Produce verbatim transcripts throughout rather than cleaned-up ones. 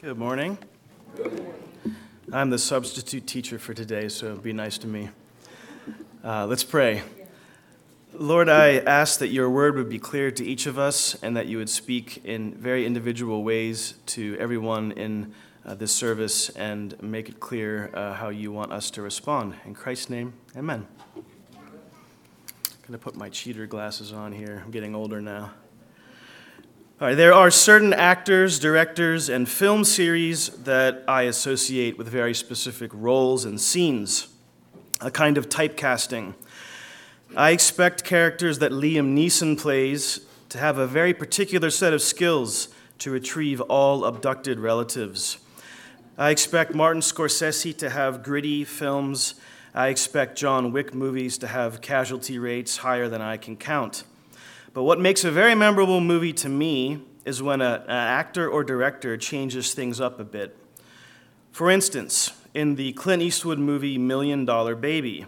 Good morning. Good morning. I'm the substitute teacher for today, so be nice to me. Uh, let's pray. Lord, I ask that your word would be clear to each of us and that you would speak in very individual ways to everyone in uh, this service and make it clear uh, how you want us to respond. In Christ's name, amen. I'm going to put my cheater glasses on here. I'm getting older now. All right, there are certain actors, directors, and film series that I associate with very specific roles and scenes, a kind of typecasting. I expect characters that Liam Neeson plays to have a very particular set of skills to retrieve all abducted relatives. I expect Martin Scorsese to have gritty films. I expect John Wick movies to have casualty rates higher than I can count. But what makes a very memorable movie to me is when a, an actor or director changes things up a bit. For instance, in the Clint Eastwood movie Million Dollar Baby,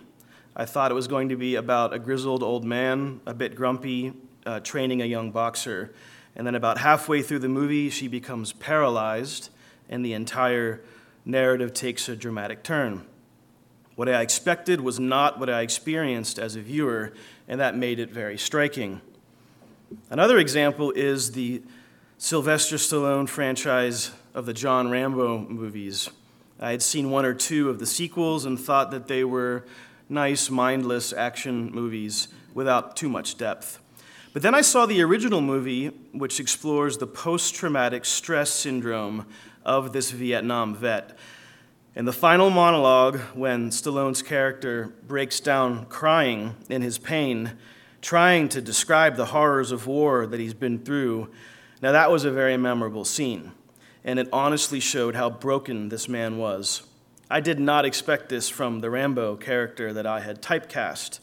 I thought it was going to be about a grizzled old man, a bit grumpy, uh, training a young boxer. And then about halfway through the movie, she becomes paralyzed, and the entire narrative takes a dramatic turn. What I expected was not what I experienced as a viewer, and that made it very striking. Another example is the Sylvester Stallone franchise of the John Rambo movies. I had seen one or two of the sequels and thought that they were nice, mindless action movies without too much depth. But then I saw the original movie, which explores the post-traumatic stress syndrome of this Vietnam vet. In the final monologue, when Stallone's character breaks down crying in his pain, trying to describe the horrors of war that he's been through. Now, that was a very memorable scene, and it honestly showed how broken this man was. I did not expect this from the Rambo character that I had typecast,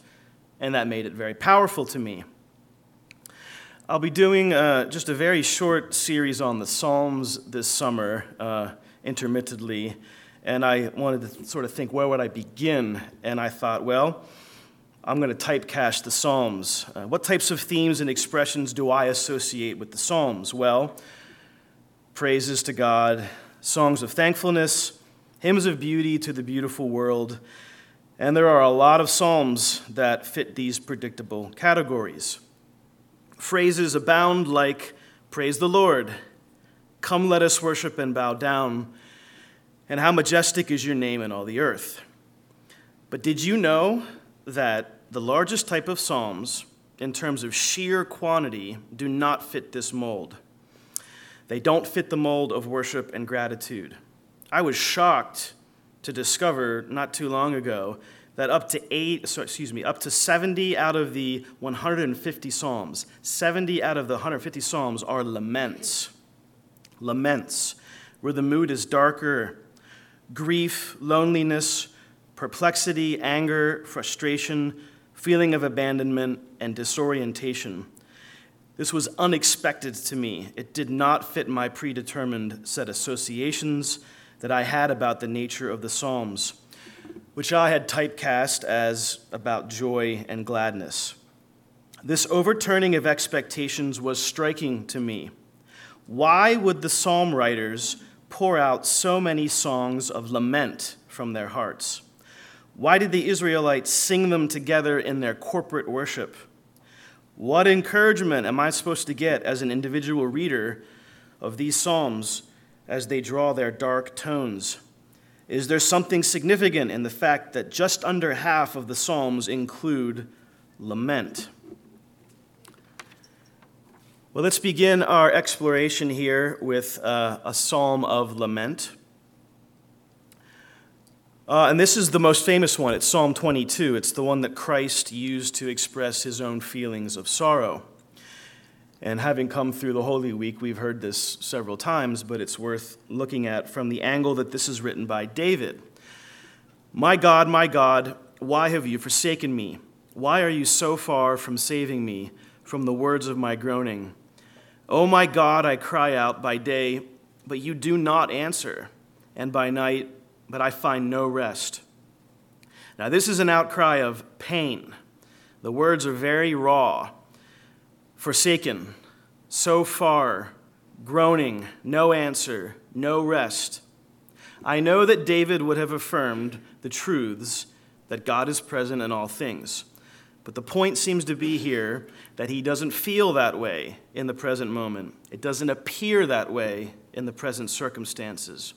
and that made it very powerful to me. I'll be doing uh, just a very short series on the Psalms this summer, uh, intermittently, and I wanted to sort of think, where would I begin? And I thought, well, I'm going to typecast the Psalms. Uh, what types of themes and expressions do I associate with the Psalms? Well, praises to God, songs of thankfulness, hymns of beauty to the beautiful world, and there are a lot of Psalms that fit these predictable categories. Phrases abound like, praise the Lord, come let us worship and bow down, and how majestic is your name in all the earth. But did you know that the largest type of psalms, in terms of sheer quantity, do not fit this mold? They don't fit the mold of worship and gratitude. I was shocked to discover not too long ago that up to eight, so excuse me, up to seventy out of the one hundred fifty psalms, seventy out of the one hundred fifty psalms are laments. Laments, where the mood is darker, grief, loneliness, perplexity, anger, frustration, feeling of abandonment, and disorientation. This was unexpected to me. It did not fit my predetermined set associations that I had about the nature of the Psalms, which I had typecast as about joy and gladness. This overturning of expectations was striking to me. Why would the psalm writers pour out so many songs of lament from their hearts? Why did the Israelites sing them together in their corporate worship? What encouragement am I supposed to get as an individual reader of these psalms as they draw their dark tones? Is there something significant in the fact that just under half of the psalms include lament? Well, let's begin our exploration here with uh, a psalm of lament. Uh, and this is the most famous one. It's Psalm twenty-two. It's the one that Christ used to express his own feelings of sorrow. And having come through the Holy Week, we've heard this several times, but it's worth looking at from the angle that this is written by David. My God, my God, why have you forsaken me? Why are you so far from saving me from the words of my groaning? O my God, I cry out by day, but you do not answer, and by night, but I find no rest. Now, this is an outcry of pain. The words are very raw. Forsaken, so far, groaning, no answer, no rest. I know that David would have affirmed the truths that God is present in all things. But the point seems to be here that he doesn't feel that way in the present moment. It doesn't appear that way in the present circumstances.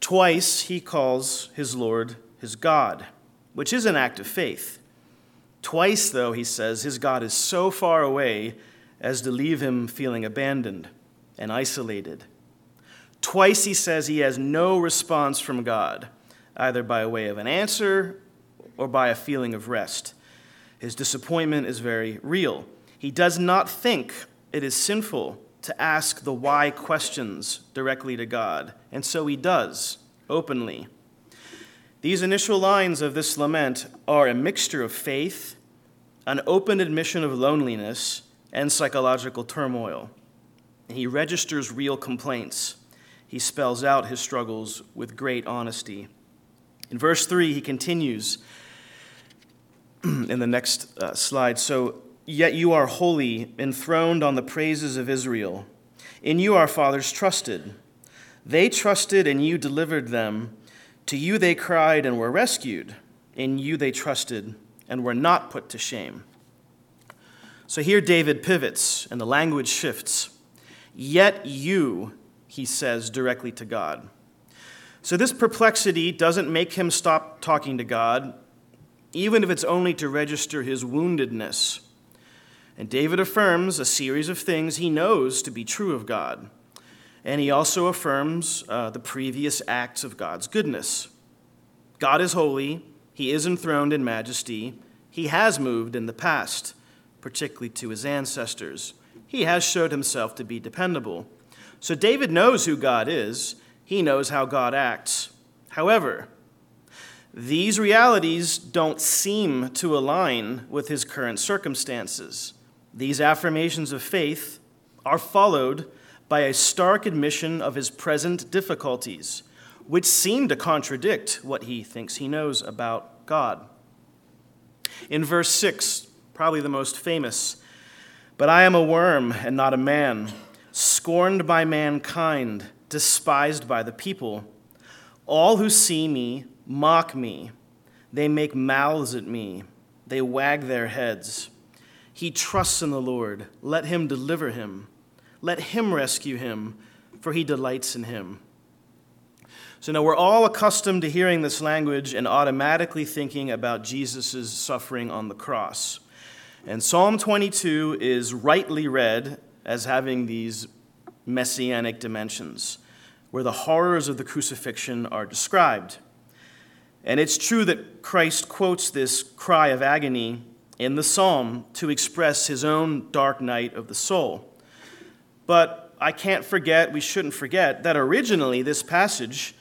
Twice he calls his Lord his God, which is an act of faith. Twice, though, he says his God is so far away as to leave him feeling abandoned and isolated. Twice he says he has no response from God, either by way of an answer or by a feeling of rest. His disappointment is very real. He does not think it is sinful to ask the why questions directly to God, and so he does, openly. These initial lines of this lament are a mixture of faith, an open admission of loneliness, and psychological turmoil. He registers real complaints. He spells out his struggles with great honesty. In verse three, he continues in the next uh, slide. So, yet you are holy, enthroned on the praises of Israel. In you our fathers trusted. They trusted and you delivered them. To you they cried and were rescued. In you they trusted and were not put to shame. So here David pivots and the language shifts. Yet you, he says directly to God. So this perplexity doesn't make him stop talking to God, even if it's only to register his woundedness. And David affirms a series of things he knows to be true of God. And he also affirms uh, the previous acts of God's goodness. God is holy. He is enthroned in majesty. He has moved in the past, particularly to his ancestors. He has showed himself to be dependable. So David knows who God is. He knows how God acts. However, these realities don't seem to align with his current circumstances. These affirmations of faith are followed by a stark admission of his present difficulties, which seem to contradict what he thinks he knows about God. In verse six, probably the most famous, "But I am a worm and not a man, scorned by mankind, despised by the people. All who see me mock me. They make mouths at me. They wag their heads. He trusts in the Lord. Let him deliver him. Let him rescue him, for he delights in him." So now we're all accustomed to hearing this language and automatically thinking about Jesus' suffering on the cross. And Psalm twenty-two is rightly read as having these messianic dimensions, where the horrors of the crucifixion are described. And it's true that Christ quotes this cry of agony in the psalm to express his own dark night of the soul. But I can't forget, we shouldn't forget, that originally this passage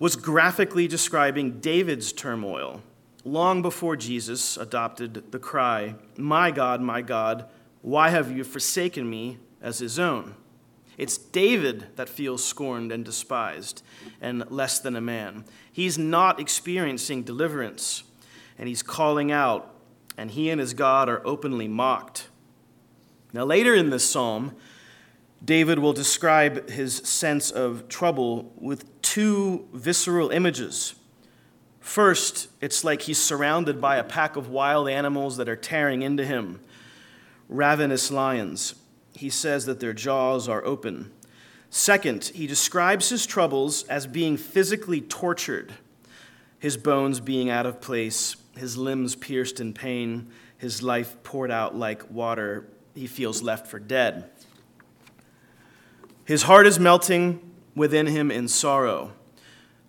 was graphically describing David's turmoil, long before Jesus adopted the cry, "My God, my God, why have you forsaken me?" as his own. It's David that feels scorned and despised and less than a man. He's not experiencing deliverance, and he's calling out, and he and his God are openly mocked. Now, later in this psalm, David will describe his sense of trouble with two visceral images. First, it's like he's surrounded by a pack of wild animals that are tearing into him, ravenous lions. He says that their jaws are open. Second, he describes his troubles as being physically tortured, his bones being out of place, his limbs pierced in pain, his life poured out like water. He feels left for dead. His heart is melting within him in sorrow.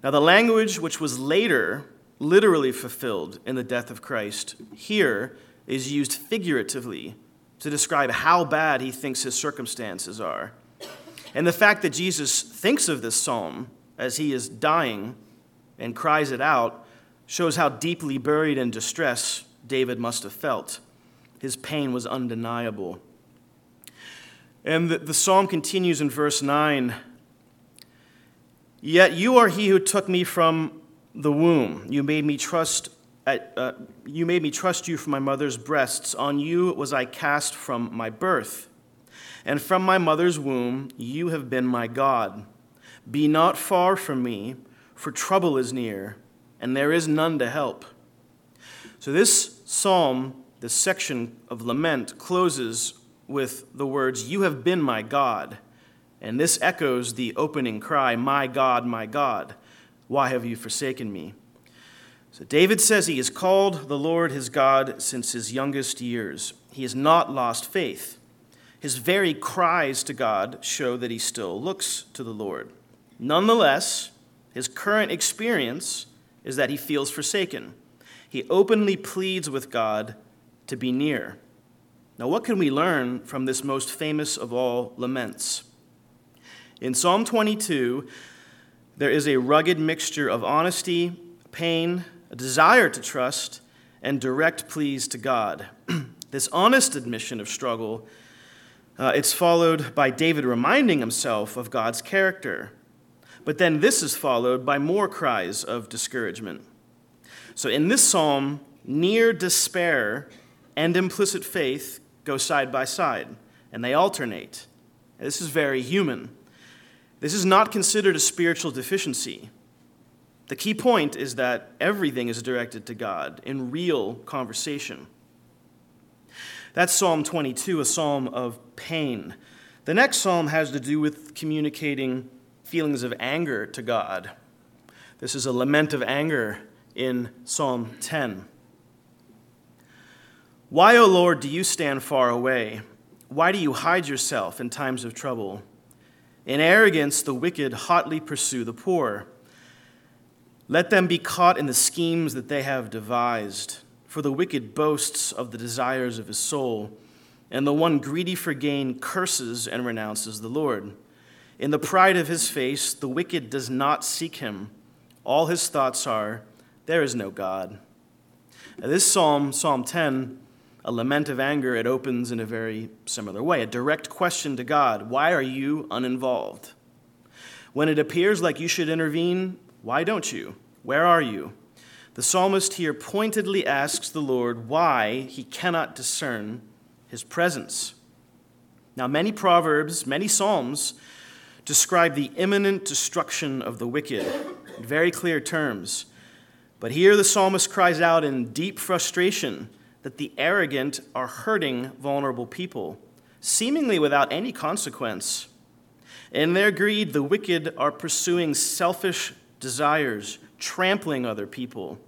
Now, the language which was later literally fulfilled in the death of Christ here is used figuratively to describe how bad he thinks his circumstances are. And the fact that Jesus thinks of this psalm as he is dying and cries it out shows how deeply buried in distress David must have felt. His pain was undeniable. And the, the psalm continues in verse nine, "Yet you are he who took me from the womb. You made me trust At, uh, you made me trust you from my mother's breasts. On you was I cast from my birth. and from my mother's womb you have been my God. Be not far from me, for trouble is near, and there is none to help." So this psalm, this section of lament, closes with the words, "You have been my God." And this echoes the opening cry, "My God, my God, why have you forsaken me?" So David says he has called the Lord his God since his youngest years. He has not lost faith. His very cries to God show that he still looks to the Lord. Nonetheless, his current experience is that he feels forsaken. He openly pleads with God to be near. Now, what can we learn from this most famous of all laments? In Psalm twenty-two, there is a rugged mixture of honesty, pain, a desire to trust, and direct pleas to God. This honest admission of struggle, uh, it's followed by David reminding himself of God's character. But then this is followed by more cries of discouragement. So in this psalm, near despair and implicit faith go side by side, and they alternate. This is very human. This is not considered a spiritual deficiency. The key point is that everything is directed to God in real conversation. That's Psalm twenty-two, a psalm of pain. The next psalm has to do with communicating feelings of anger to God. This is a lament of anger in Psalm ten. "Why, O Lord, do you stand far away? Why do you hide yourself in times of trouble? In arrogance, the wicked hotly pursue the poor. Let them be caught in the schemes that they have devised, for the wicked boasts of the desires of his soul, and the one greedy for gain curses and renounces the Lord. In the pride of his face, the wicked does not seek him. All his thoughts are, there is no God." Now, this psalm, Psalm ten, a lament of anger, it opens in a very similar way, a direct question to God. Why are you uninvolved? When it appears like you should intervene, why don't you? Where are you? The psalmist here pointedly asks the Lord why he cannot discern his presence. Now, many proverbs, many psalms describe the imminent destruction of the wicked in very clear terms. But here the psalmist cries out in deep frustration that the arrogant are hurting vulnerable people, seemingly without any consequence. In their greed, the wicked are pursuing selfish desires, trampling other people.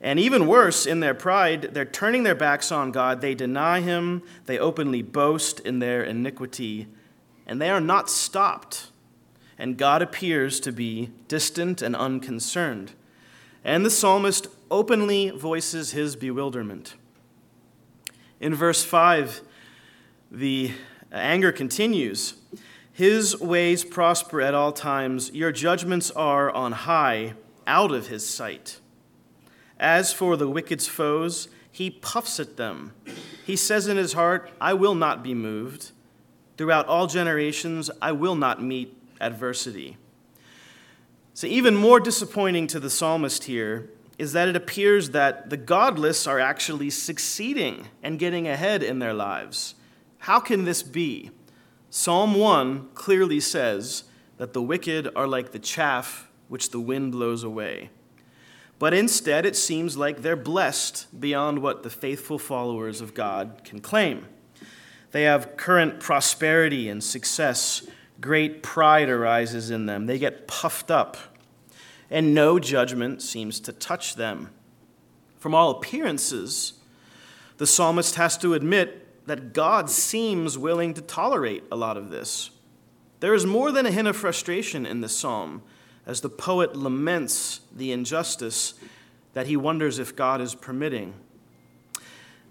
And even worse, in their pride, they're turning their backs on God. They deny him. They openly boast in their iniquity. And they are not stopped. And God appears to be distant and unconcerned. And the psalmist openly voices his bewilderment. In verse five, the anger continues. "His ways prosper at all times. Your judgments are on high, out of his sight. As for the wicked's foes, he puffs at them. He says in his heart, I will not be moved. Throughout all generations, I will not meet adversity." So even more disappointing to the psalmist here is that it appears that the godless are actually succeeding and getting ahead in their lives. How can this be? Psalm one clearly says that the wicked are like the chaff which the wind blows away. But instead, it seems like they're blessed beyond what the faithful followers of God can claim. They have current prosperity and success. Great pride arises in them. They get puffed up, and no judgment seems to touch them. From all appearances, the psalmist has to admit that God seems willing to tolerate a lot of this. There is more than a hint of frustration in this psalm, as the poet laments the injustice that he wonders if God is permitting.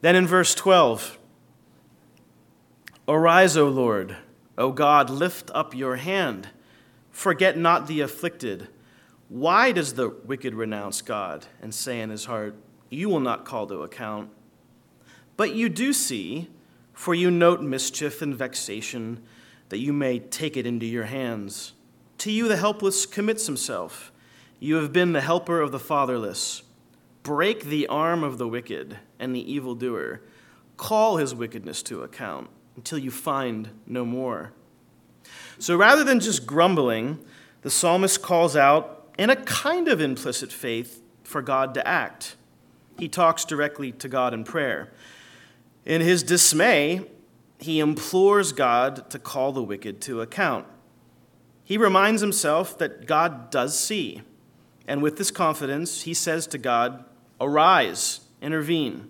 Then in verse twelve, "Arise, O Lord, O God, lift up your hand. Forget not the afflicted. Why does the wicked renounce God and say in his heart, you will not call to account? But you do see, for you note mischief and vexation, that you may take it into your hands. To you the helpless commits himself. You have been the helper of the fatherless. Break the arm of the wicked and the evildoer. Call his wickedness to account, until you find no more. So rather than just grumbling, the psalmist calls out in a kind of implicit faith for God to act. He talks directly to God in prayer. In his dismay, he implores God to call the wicked to account. He reminds himself that God does see. And with this confidence, he says to God, "Arise, intervene."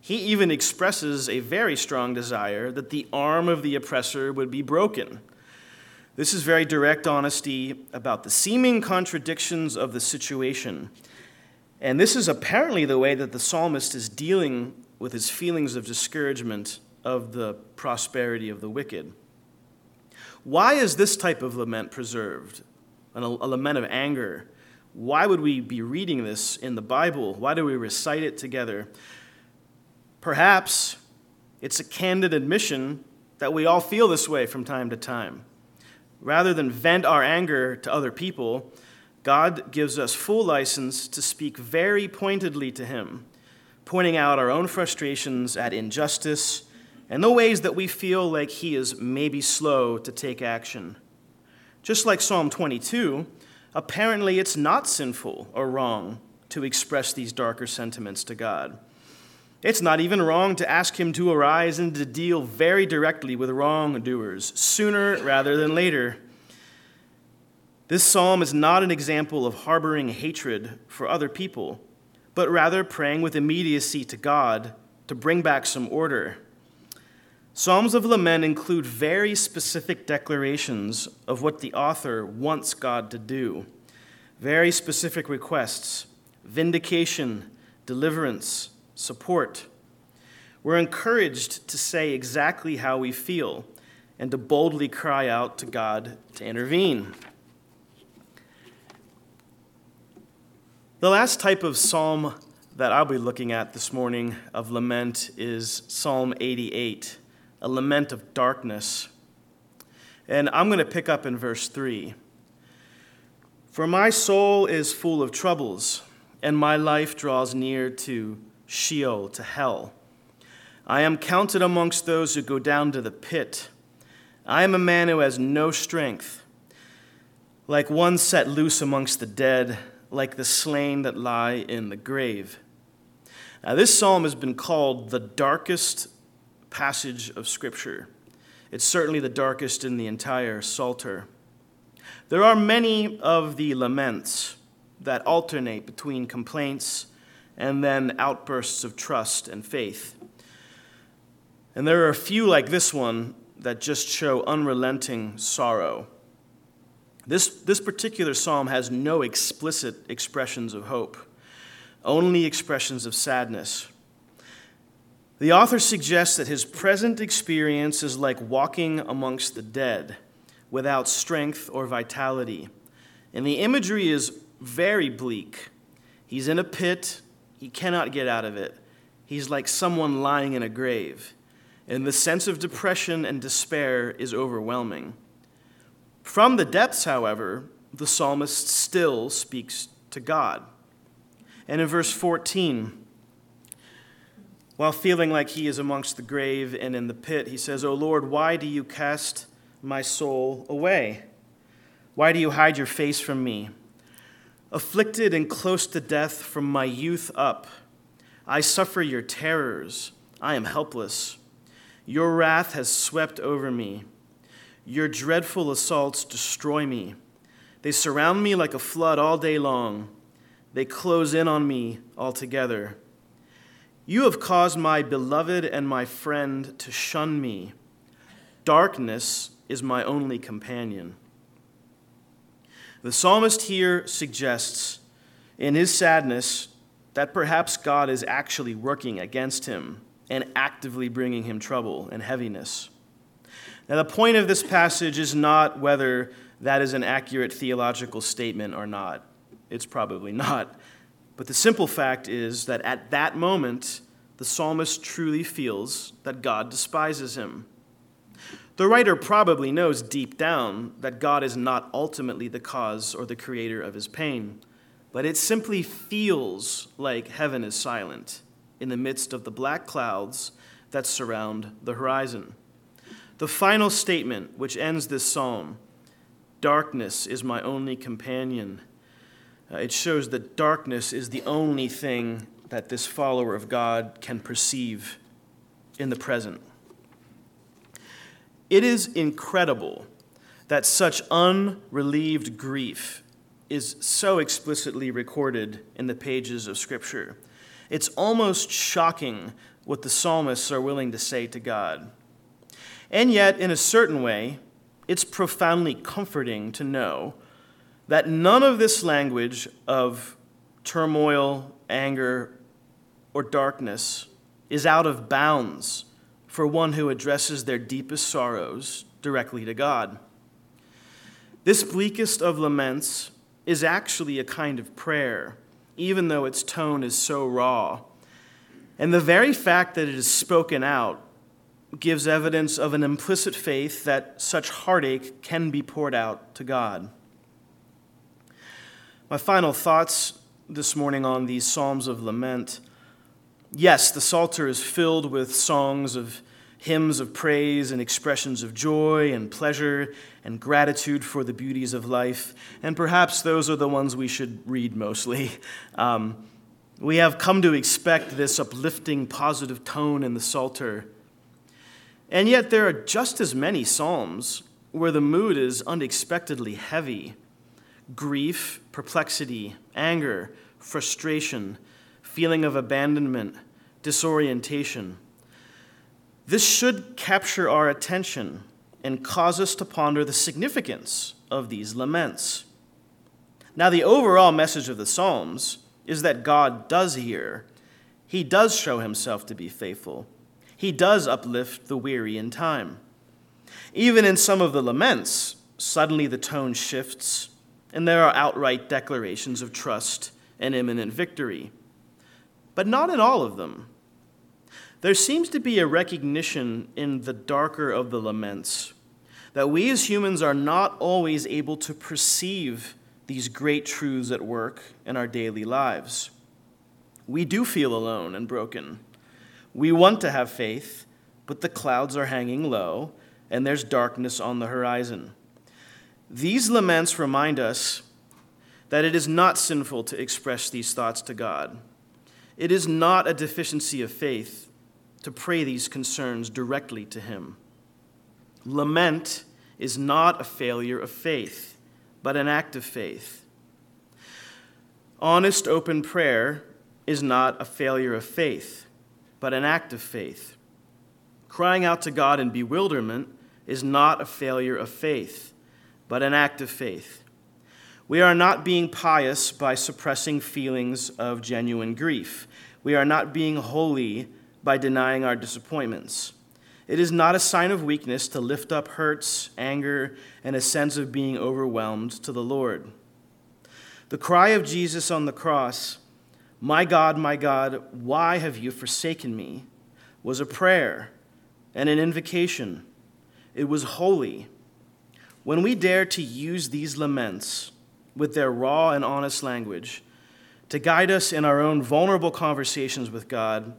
He even expresses a very strong desire that the arm of the oppressor would be broken. This is very direct honesty about the seeming contradictions of the situation. And this is apparently the way that the psalmist is dealing with his feelings of discouragement of the prosperity of the wicked. Why is this type of lament preserved? An, a lament of anger. Why would we be reading this in the Bible? Why do we recite it together? Perhaps it's a candid admission that we all feel this way from time to time. Rather than vent our anger to other people, God gives us full license to speak very pointedly to him, pointing out our own frustrations at injustice and the ways that we feel like he is maybe slow to take action. Just like Psalm twenty-two, apparently it's not sinful or wrong to express these darker sentiments to God. It's not even wrong to ask him to arise and to deal very directly with wrongdoers sooner rather than later. This psalm is not an example of harboring hatred for other people, but rather praying with immediacy to God to bring back some order. Psalms of lament include very specific declarations of what the author wants God to do, very specific requests, vindication, deliverance, support. We're encouraged to say exactly how we feel and to boldly cry out to God to intervene. The last type of psalm that I'll be looking at this morning of lament is Psalm eighty-eight, a lament of darkness. And I'm going to pick up in verse three. "For my soul is full of troubles, and my life draws near to Sheol, to hell. I am counted amongst those who go down to the pit. I am a man who has no strength, like one set loose amongst the dead, like the slain that lie in the grave." Now, this psalm has been called the darkest passage of Scripture. It's certainly the darkest in the entire Psalter. There are many of the laments that alternate between complaints and then outbursts of trust and faith. And there are a few like this one that just show unrelenting sorrow. This, this particular psalm has no explicit expressions of hope, only expressions of sadness. The author suggests that his present experience is like walking amongst the dead, without strength or vitality. And the imagery is very bleak. He's in a pit. He cannot get out of it. He's like someone lying in a grave. And the sense of depression and despair is overwhelming. From the depths, however, the psalmist still speaks to God. And in verse fourteen, while feeling like he is amongst the grave and in the pit, he says, "O Lord, why do you cast my soul away? Why do you hide your face from me? Afflicted and close to death from my youth up, I suffer your terrors. I am helpless. Your wrath has swept over me. Your dreadful assaults destroy me. They surround me like a flood all day long. They close in on me altogether. You have caused my beloved and my friend to shun me. Darkness is my only companion." The psalmist here suggests, in his sadness, that perhaps God is actually working against him and actively bringing him trouble and heaviness. Now, the point of this passage is not whether that is an accurate theological statement or not. It's probably not. But the simple fact is that at that moment, the psalmist truly feels that God despises him. The writer probably knows deep down that God is not ultimately the cause or the creator of his pain, but it simply feels like heaven is silent in the midst of the black clouds that surround the horizon. The final statement, which ends this psalm, darkness is my only companion. Uh, it shows that darkness is the only thing that this follower of God can perceive in the present. It is incredible that such unrelieved grief is so explicitly recorded in the pages of Scripture. It's almost shocking what the psalmists are willing to say to God. And yet, in a certain way, it's profoundly comforting to know that none of this language of turmoil, anger, or darkness is out of bounds for one who addresses their deepest sorrows directly to God. This bleakest of laments is actually a kind of prayer, even though its tone is so raw. And the very fact that it is spoken out gives evidence of an implicit faith that such heartache can be poured out to God. My final thoughts this morning on these Psalms of Lament. Yes, the Psalter is filled with songs of hymns of praise and expressions of joy and pleasure and gratitude for the beauties of life. And perhaps those are the ones we should read mostly. Um, we have come to expect this uplifting, positive tone in the Psalter. And yet there are just as many psalms where the mood is unexpectedly heavy. Grief, perplexity, anger, frustration, feeling of abandonment, disorientation. This should capture our attention and cause us to ponder the significance of these laments. Now, the overall message of the Psalms is that God does hear. He does show himself to be faithful. He does uplift the weary in time. Even in some of the laments, suddenly the tone shifts, and there are outright declarations of trust and imminent victory. But not in all of them. There seems to be a recognition in the darker of the laments that we as humans are not always able to perceive these great truths at work in our daily lives. We do feel alone and broken. We want to have faith, but the clouds are hanging low and there's darkness on the horizon. These laments remind us that it is not sinful to express these thoughts to God. It is not a deficiency of faith to pray these concerns directly to him. Lament is not a failure of faith, but an act of faith. Honest, open prayer is not a failure of faith, but an act of faith. Crying out to God in bewilderment is not a failure of faith, but an act of faith. We are not being pious by suppressing feelings of genuine grief. We are not being holy by denying our disappointments. It is not a sign of weakness to lift up hurts, anger, and a sense of being overwhelmed to the Lord. The cry of Jesus on the cross, "My God, my God, why have you forsaken me?" was a prayer and an invocation. It was holy. When we dare to use these laments with their raw and honest language to guide us in our own vulnerable conversations with God,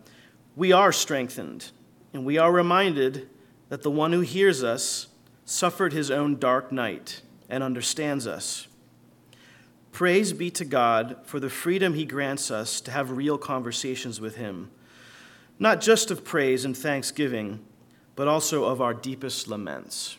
we are strengthened, and we are reminded that the one who hears us suffered his own dark night and understands us. Praise be to God for the freedom he grants us to have real conversations with him, not just of praise and thanksgiving, but also of our deepest laments.